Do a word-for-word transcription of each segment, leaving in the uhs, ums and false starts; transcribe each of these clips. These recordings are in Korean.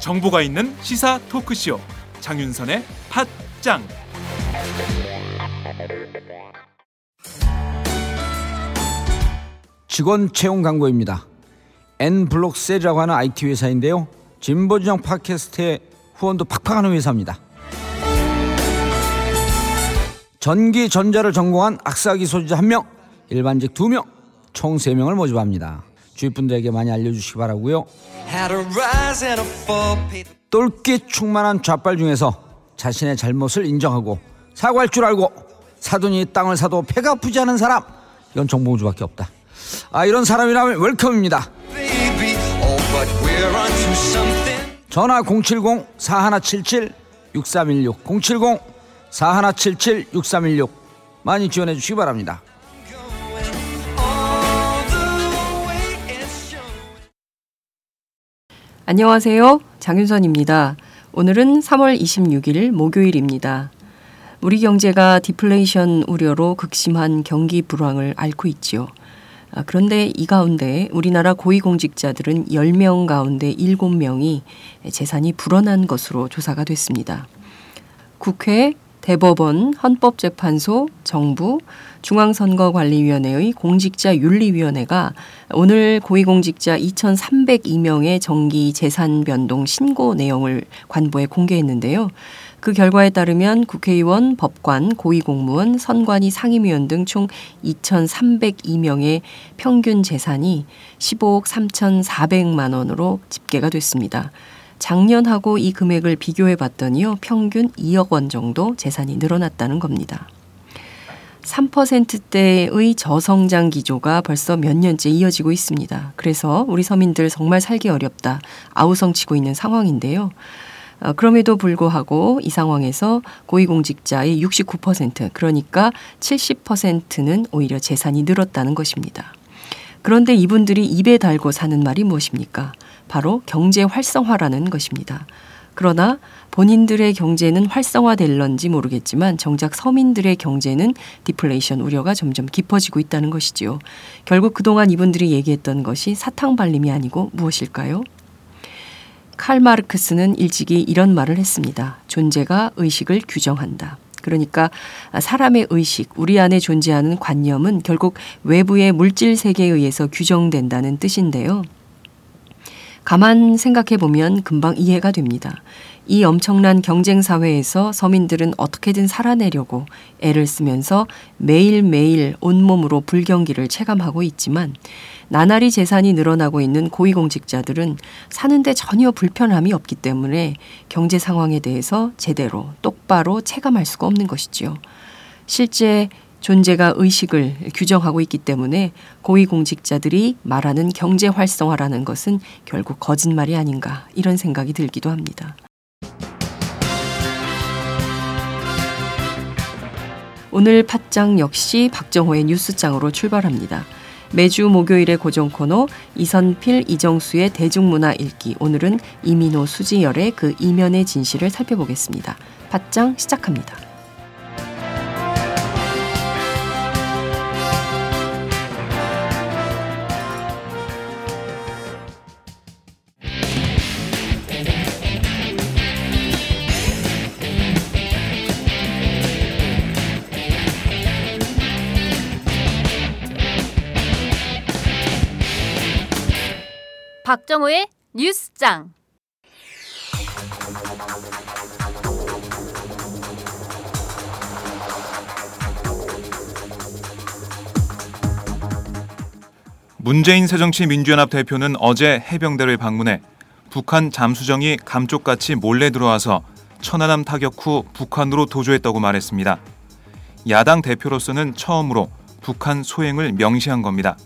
정보가 있는 시사 토크쇼 장윤선의 팟짱. 직원 채용 광고입니다. N블록셀이라고 하는 아이티 회사인데요, 진보진영 팟캐스트에 후원도 팍팍하는 회사입니다. 전기전자를 전공한 악사기 소지자 한 명, 일반직 두 명, 총 세 명을 모집합니다. 주위 분들에게 많이 알려주시기 바라고요. 똘끼 충만한 좌빨 중에서 자신의 잘못을 인정하고 사과할 줄 알고 사돈이 땅을 사도 배가 아프지 않은 사람, 이건 정봉주밖에 없다. 아, 이런 사람이라면 웰컴입니다. 전화 공칠공 사일칠칠 육삼일육 공칠공 사일칠칠 육삼일육 많이 지원해 주시기 바랍니다. 안녕하세요, 장윤선입니다. 오늘은 삼월 이십육일 목요일입니다. 우리 경제가 디플레이션 우려로 극심한 경기 불황을 앓고 있지요. 그런데 이 가운데 우리나라 고위공직자들은 열 명 가운데 일곱 명이 재산이 불어난 것으로 조사가 됐습니다. 국회, 대법원, 헌법재판소, 정부, 중앙선거관리위원회의 공직자윤리위원회가 오늘 고위공직자 이천삼백이 명의 정기 재산 변동 신고 내용을 관보에 공개했는데요. 그 결과에 따르면 국회의원, 법관, 고위공무원, 선관위 상임위원 등 총 이천삼백이 명의 평균 재산이 십오억 삼천사백만 원으로 집계가 됐습니다. 작년하고 이 금액을 비교해 봤더니요, 평균 이억 원 정도 재산이 늘어났다는 겁니다. 삼 퍼센트대의 저성장 기조가 벌써 몇 년째 이어지고 있습니다. 그래서 우리 서민들 정말 살기 어렵다, 아우성치고 있는 상황인데요. 그럼에도 불구하고 이 상황에서 고위공직자의 육십구 퍼센트, 그러니까 칠십 퍼센트는 오히려 재산이 늘었다는 것입니다. 그런데 이분들이 입에 달고 사는 말이 무엇입니까? 바로 경제 활성화라는 것입니다. 그러나 본인들의 경제는 활성화될런지 모르겠지만 정작 서민들의 경제는 디플레이션 우려가 점점 깊어지고 있다는 것이지요. 결국 그동안 이분들이 얘기했던 것이 사탕 발림이 아니고 무엇일까요? 칼 마르크스는 일찍이 이런 말을 했습니다. 존재가 의식을 규정한다. 그러니까 사람의 의식, 우리 안에 존재하는 관념은 결국 외부의 물질 세계에 의해서 규정된다는 뜻인데요. 가만 생각해보면 금방 이해가 됩니다. 이 엄청난 경쟁 사회에서 서민들은 어떻게든 살아내려고 애를 쓰면서 매일매일 온몸으로 불경기를 체감하고 있지만 나날이 재산이 늘어나고 있는 고위공직자들은 사는데 전혀 불편함이 없기 때문에 경제 상황에 대해서 제대로 똑바로 체감할 수가 없는 것이지요. 실제 존재가 의식을 규정하고 있기 때문에 고위공직자들이 말하는 경제 활성화라는 것은 결국 거짓말이 아닌가, 이런 생각이 들기도 합니다. 오늘 팟짱 역시 박정호의 뉴스짱으로 출발합니다. 매주 목요일의 고정 코너 이선필, 이정수의 대중문화 읽기, 오늘은 이민호, 수지열의 그 이면의 진실을 살펴보겠습니다. 팟짱 시작합니다. 박정호의 뉴스짱. 문재인 새정치민주연합 대표는 어제 해병대를 방문해 북한 잠수정이 감쪽같이 몰래 들어와서 천안함 타격 후 북한으로 도주했다고 말했습니다. 야당 대표로서는 처음으로 북한 소행을 명시한 겁니다.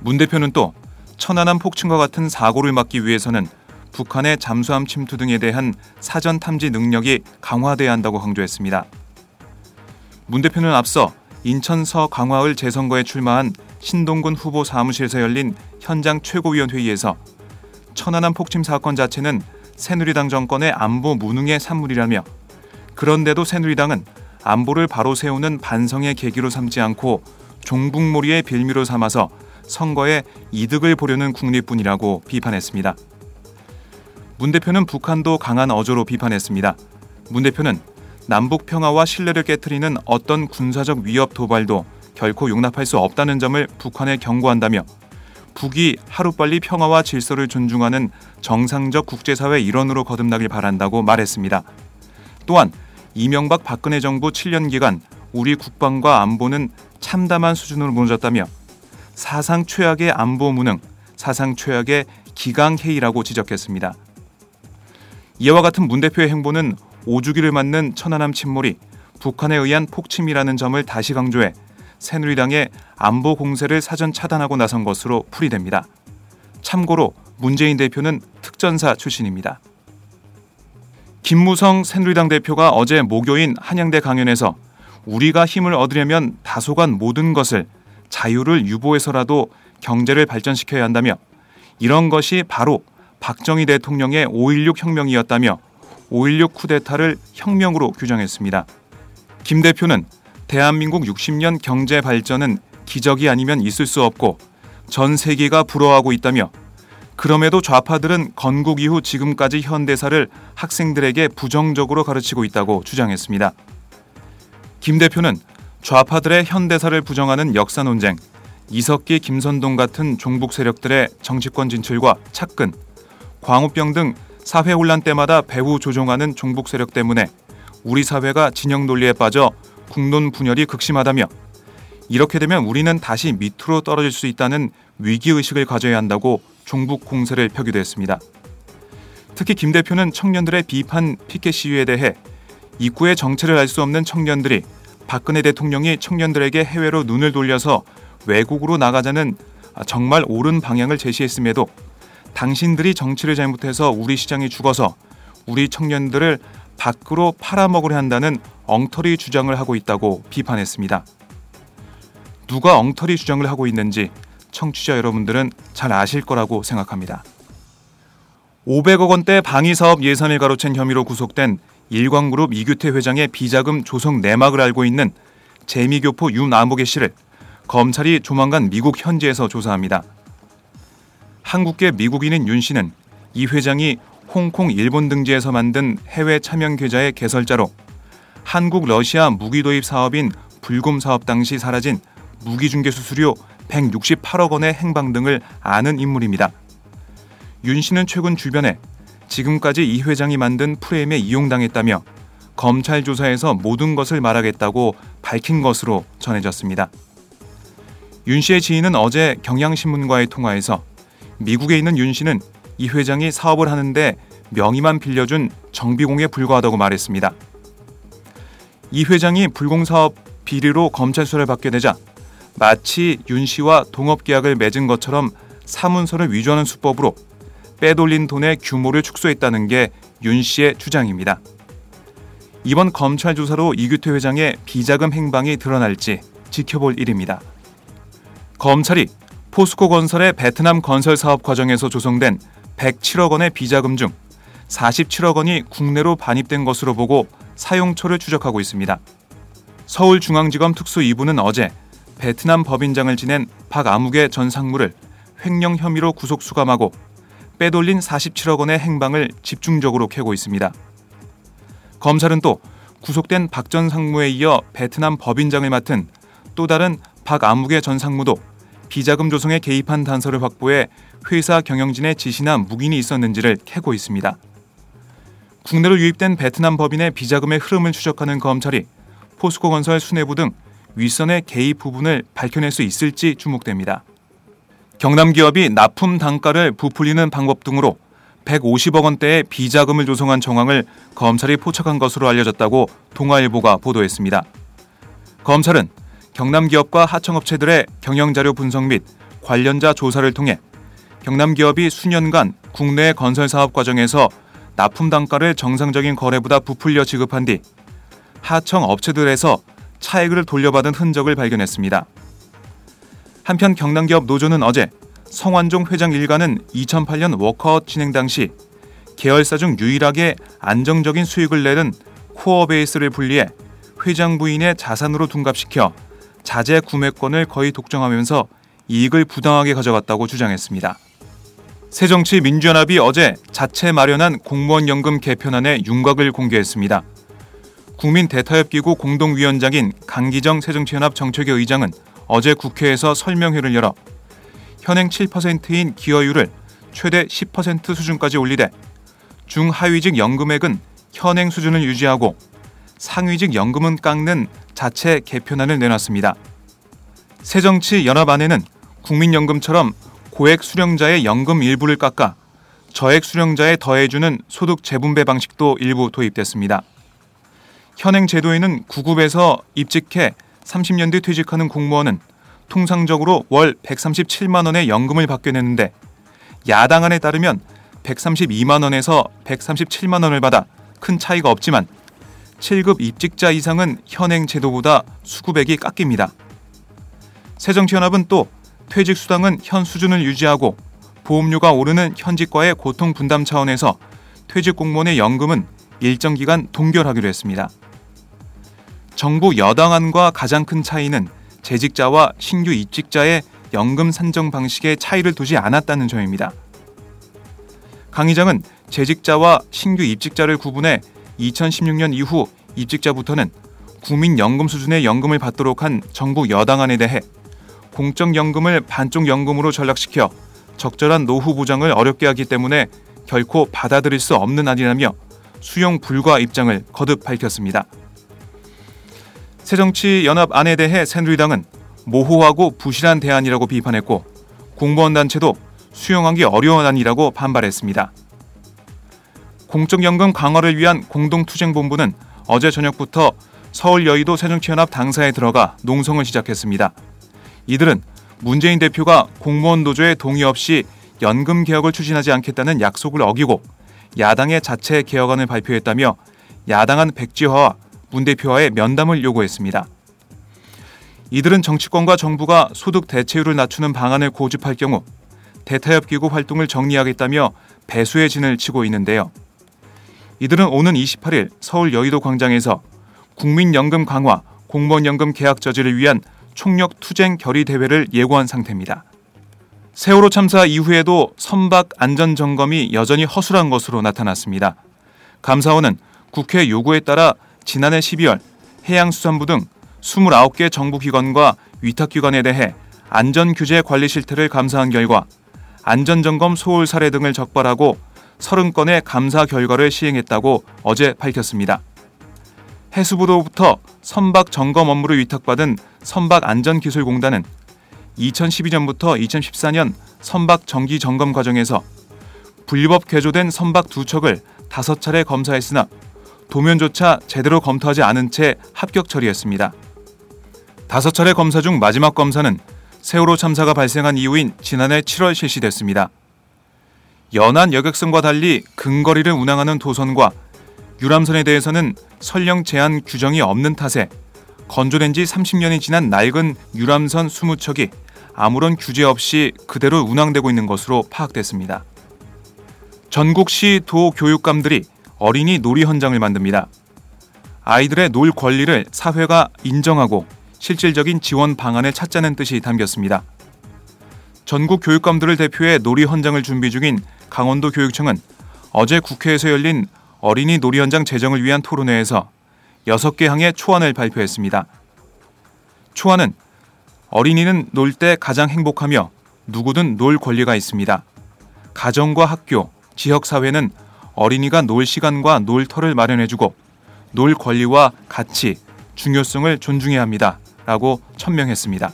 문 대표는 또 천안함 폭침과 같은 사고를 막기 위해서는 북한의 잠수함 침투 등에 대한 사전 탐지 능력이 강화돼야 한다고 강조했습니다. 문 대표는 앞서 인천 서 강화을 재선거에 출마한 신동근 후보 사무실에서 열린 현장 최고위원 회의에서 천안함 폭침 사건 자체는 새누리당 정권의 안보 무능의 산물이라며, 그런데도 새누리당은 안보를 바로 세우는 반성의 계기로 삼지 않고 종북몰이의 빌미로 삼아서 선거에 이득을 보려는 국리뿐이라고 비판했습니다. 문 대표는 북한도 강한 어조로 비판했습니다. 문 대표는 남북 평화와 신뢰를 깨트리는 어떤 군사적 위협 도발도 결코 용납할 수 없다는 점을 북한에 경고한다며, 북이 하루빨리 평화와 질서를 존중하는 정상적 국제사회 일원으로 거듭나길 바란다고 말했습니다. 또한 이명박 박근혜 정부 칠 년 기간 우리 국방과 안보는 참담한 수준으로 무너졌다며, 사상 최악의 안보 무능, 사상 최악의 기강해이라고 지적했습니다. 이와 같은 문 대표의 행보는 오주기를 맞는 천안함 침몰이 북한에 의한 폭침이라는 점을 다시 강조해 새누리당의 안보 공세를 사전 차단하고 나선 것으로 풀이됩니다. 참고로 문재인 대표는 특전사 출신입니다. 김무성 새누리당 대표가 어제 목요인 한양대 강연에서 우리가 힘을 얻으려면 다소간 모든 것을, 자유를 유보해서라도 경제를 발전시켜야 한다며, 이런 것이 바로 박정희 대통령의 오일육 혁명이었다며 오일육 쿠데타를 혁명으로 규정했습니다. 김 대표는 대한민국 육십 년 경제 발전은 기적이 아니면 있을 수 없고 전 세계가 부러워하고 있다며, 그럼에도 좌파들은 건국 이후 지금까지 현대사를 학생들에게 부정적으로 가르치고 있다고 주장했습니다. 김 대표는 좌파들의 현대사를 부정하는 역사 논쟁, 이석기, 김선동 같은 종북 세력들의 정치권 진출과 착근, 광우병 등 사회 혼란 때마다 배후 조종하는 종북 세력 때문에 우리 사회가 진영 논리에 빠져 국론 분열이 극심하다며, 이렇게 되면 우리는 다시 밑으로 떨어질 수 있다는 위기의식을 가져야 한다고 종북 공세를 펴기도 했습니다. 특히 김 대표는 청년들의 비판 피켓 시위에 대해 입구의 정체를 알 수 없는 청년들이 박근혜 대통령이 청년들에게 해외로 눈을 돌려서 외국으로 나가자는 정말 옳은 방향을 제시했음에도 당신들이 정치를 잘못해서 우리 시장이 죽어서 우리 청년들을 밖으로 팔아먹으려 한다는 엉터리 주장을 하고 있다고 비판했습니다. 누가 엉터리 주장을 하고 있는지 청취자 여러분들은 잘 아실 거라고 생각합니다. 오백억 원대 방위사업 예산을 가로챈 혐의로 구속된 일광그룹 이규태 회장의 비자금 조성 내막을 알고 있는 재미교포 윤아무개 씨를 검찰이 조만간 미국 현지에서 조사합니다. 한국계 미국인인 윤 씨는 이 회장이 홍콩, 일본 등지에서 만든 해외 차명 계좌의 개설자로 한국, 러시아 무기 도입 사업인 불곰 사업 당시 사라진 무기 중개 수수료 백육십팔억 원의 행방 등을 아는 인물입니다. 윤 씨는 최근 주변에 지금까지 이 회장이 만든 프레임에 이용당했다며 검찰 조사에서 모든 것을 말하겠다고 밝힌 것으로 전해졌습니다. 윤 씨의 지인은 어제 경향신문과의 통화에서 미국에 있는 윤 씨는 이 회장이 사업을 하는데 명의만 빌려준 정비공에 불과하다고 말했습니다. 이 회장이 불공사업 비리로 검찰 수사를 받게 되자 마치 윤 씨와 동업계약을 맺은 것처럼 사문서를 위조하는 수법으로 빼돌린 돈의 규모를 축소했다는 게 윤 씨의 주장입니다. 이번 검찰 조사로 이규태 회장의 비자금 행방이 드러날지 지켜볼 일입니다. 검찰이 포스코 건설의 베트남 건설 사업 과정에서 조성된 백칠억 원의 비자금 중 사십칠억 원이 국내로 반입된 것으로 보고 사용처를 추적하고 있습니다. 서울중앙지검 특수 이 부는 어제 베트남 법인장을 지낸 박아무개 전 상무를 횡령 혐의로 구속 수감하고 빼돌린 사십칠억 원의 행방을 집중적으로 캐고 있습니다. 검찰은 또 구속된 박 전 상무에 이어 베트남 법인장을 맡은 또 다른 박아무개 전 상무도 비자금 조성에 개입한 단서를 확보해 회사 경영진의 지시나 묵인이 있었는지를 캐고 있습니다. 국내로 유입된 베트남 법인의 비자금의 흐름을 추적하는 검찰이 포스코 건설 수뇌부 등 윗선의 개입 부분을 밝혀낼 수 있을지 주목됩니다. 경남 기업이 납품 단가를 부풀리는 방법 등으로 백오십억 원대의 비자금을 조성한 정황을 검찰이 포착한 것으로 알려졌다고 동아일보가 보도했습니다. 검찰은 경남 기업과 하청업체들의 경영자료 분석 및 관련자 조사를 통해 경남 기업이 수년간 국내 건설 사업 과정에서 납품 단가를 정상적인 거래보다 부풀려 지급한 뒤 하청업체들에서 차액을 돌려받은 흔적을 발견했습니다. 한편 경남기업 노조는 어제 성완종 회장 일가는 이천팔 년 워크아웃 진행 당시 계열사 중 유일하게 안정적인 수익을 내는 코어 베이스를 분리해 회장 부인의 자산으로 둔갑시켜 자재 구매권을 거의 독점하면서 이익을 부당하게 가져갔다고 주장했습니다. 새정치민주연합이 어제 자체 마련한 공무원연금 개편안의 윤곽을 공개했습니다. 국민대타협기구 공동위원장인 강기정 새정치연합 정책위 의장은 어제 국회에서 설명회를 열어 현행 칠 퍼센트인 기여율을 최대 십 퍼센트 수준까지 올리되 중하위직 연금액은 현행 수준을 유지하고 상위직 연금은 깎는 자체 개편안을 내놨습니다. 새정치연합 안에는 국민연금처럼 고액 수령자의 연금 일부를 깎아 저액 수령자에 더해주는 소득 재분배 방식도 일부 도입됐습니다. 현행 제도에는 구급에서 입직해 삼십 년 뒤 퇴직하는 공무원은 통상적으로 월 백삼십칠만 원의 연금을 받게 되는데 야당 안에 따르면 백삼십이만 원에서 백삼십칠만 원을 받아 큰 차이가 없지만 칠 급 입직자 이상은 현행 제도보다 수급액이 깎입니다. 새정치연합은 또 퇴직수당은 현 수준을 유지하고 보험료가 오르는 현직과의 고통 분담 차원에서 퇴직 공무원의 연금은 일정 기간 동결하기로 했습니다. 정부 여당안과 가장 큰 차이는 재직자와 신규 입직자의 연금 산정 방식에 차이를 두지 않았다는 점입니다. 강 의장은 재직자와 신규 입직자를 구분해 이천십육 년 이후 입직자부터는 국민연금 수준의 연금을 받도록 한 정부 여당안에 대해 공적연금을 반쪽연금으로 전락시켜 적절한 노후 보장을 어렵게 하기 때문에 결코 받아들일 수 없는 안이라며 수용 불가 입장을 거듭 밝혔습니다. 새정치연합 안에 대해 새누리당은 모호하고 부실한 대안이라고 비판했고 공무원 단체도 수용하기 어려운 안이라고 반발했습니다. 공적연금 강화를 위한 공동투쟁본부는 어제 저녁부터 서울 여의도 새정치연합 당사에 들어가 농성을 시작했습니다. 이들은 문재인 대표가 공무원 노조의 동의 없이 연금 개혁을 추진하지 않겠다는 약속을 어기고 야당의 자체 개혁안을 발표했다며 야당안 백지화와 문 대표와의 면담을 요구했습니다. 이들은 정치권과 정부가 소득 대체율을 낮추는 방안을 고집할 경우 대타협기구 활동을 정리하겠다며 배수의 진을 치고 있는데요. 이들은 오는 이십팔 일 서울 여의도 광장에서 국민연금 강화, 공무원연금 계약 저지를 위한 총력 투쟁 결의 대회를 예고한 상태입니다. 세월호 참사 이후에도 선박 안전점검이 여전히 허술한 것으로 나타났습니다. 감사원은 국회 요구에 따라 지난해 십이월 해양수산부 등 이십구 개 정부기관과 위탁기관에 대해 안전규제 관리 실태를 감사한 결과 안전점검 소홀 사례 등을 적발하고 삼십 건의 감사 결과를 시행했다고 어제 밝혔습니다. 해수부로부터 선박 점검 업무를 위탁받은 선박안전기술공단은 이천십이 년부터 이천십사 년 선박 정기 점검 과정에서 불법 개조된 선박 두 척을 다섯 차례 검사했으나 도면조차 제대로 검토하지 않은 채 합격 처리했습니다. 다섯 차례 검사 중 마지막 검사는 세월호 참사가 발생한 이후인 지난해 칠월 실시됐습니다. 연안 여객선과 달리 근거리를 운항하는 도선과 유람선에 대해서는 선령 제한 규정이 없는 탓에 건조된 지 삼십 년이 지난 낡은 유람선 이십 척이 아무런 규제 없이 그대로 운항되고 있는 것으로 파악됐습니다. 전국시 도 교육감들이 어린이 놀이 현장을 만듭니다. 아이들의 놀 권리를 사회가 인정하고 실질적인 지원 방안을 찾자는 뜻이 담겼습니다. 전국 교육감들을 대표해 놀이 현장을 준비 중인 강원도 교육청은 어제 국회에서 열린 어린이 놀이 현장 제정을 위한 토론회에서 여섯 개 항의 초안을 발표했습니다. 초안은 어린이는 놀 때 가장 행복하며 누구든 놀 권리가 있습니다. 가정과 학교, 지역사회는 어린이가 놀 시간과 놀 터를 마련해주고 놀 권리와 가치, 중요성을 존중해야 합니다. 라고 천명했습니다.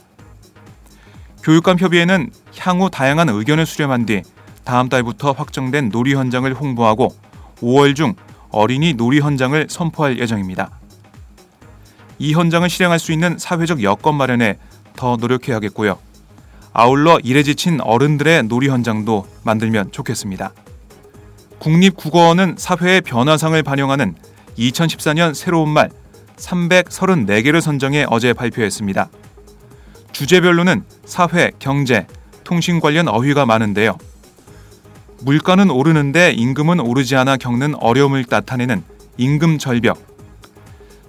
교육감 협의회는 향후 다양한 의견을 수렴한 뒤 다음 달부터 확정된 놀이 현장을 홍보하고 오월 중 어린이 놀이 현장을 선포할 예정입니다. 이 현장을 실행할 수 있는 사회적 여건 마련에 더 노력해야겠고요. 아울러 일에 지친 어른들의 놀이 현장도 만들면 좋겠습니다. 국립국어원은 사회의 변화상을 반영하는 이천십사 년 새로운 말 삼백삼십사 개를 선정해 어제 발표했습니다. 주제별로는 사회, 경제, 통신 관련 어휘가 많은데요. 물가는 오르는데 임금은 오르지 않아 겪는 어려움을 나타내는 임금 절벽,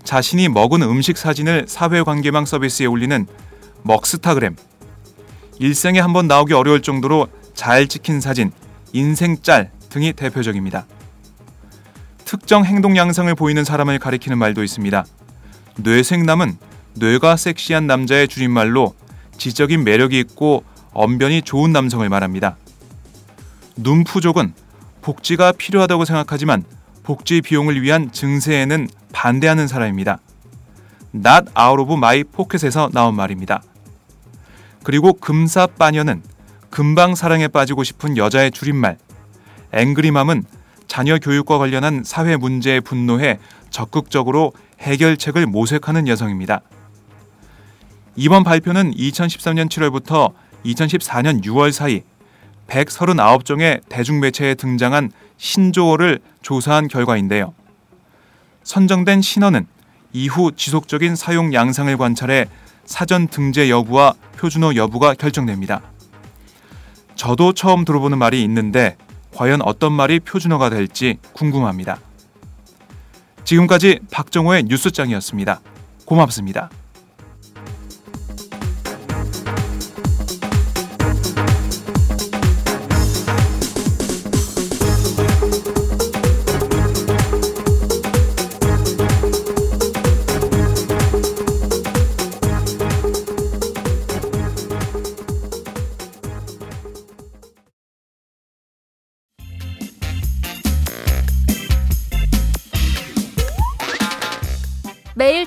자신이 먹은 음식 사진을 사회관계망 서비스에 올리는 먹스타그램, 일생에 한 번 나오기 어려울 정도로 잘 찍힌 사진, 인생짤 등이 대표적입니다. 특정 행동 양상을 보이는 사람을 가리키는 말도 있습니다. 뇌생남은 뇌가 섹시한 남자의 줄임말로 지적인 매력이 있고 언변이 좋은 남성을 말합니다. 눈푸족은 복지가 필요하다고 생각하지만 복지 비용을 위한 증세에는 반대하는 사람입니다. Not out of my pocket에서 나온 말입니다. 그리고 금사빠녀는 금방 사랑에 빠지고 싶은 여자의 줄임말, 앵그리맘은 자녀 교육과 관련한 사회 문제에 분노해 적극적으로 해결책을 모색하는 여성입니다. 이번 발표는 이천십삼 년 칠월부터 이천십사 년 유월 사이 백삼십구 종의 대중매체에 등장한 신조어를 조사한 결과인데요. 선정된 신어는 이후 지속적인 사용 양상을 관찰해 사전 등재 여부와 표준어 여부가 결정됩니다. 저도 처음 들어보는 말이 있는데 과연 어떤 말이 표준어가 될지 궁금합니다. 지금까지 박정호의 뉴스짱이었습니다. 고맙습니다. 매일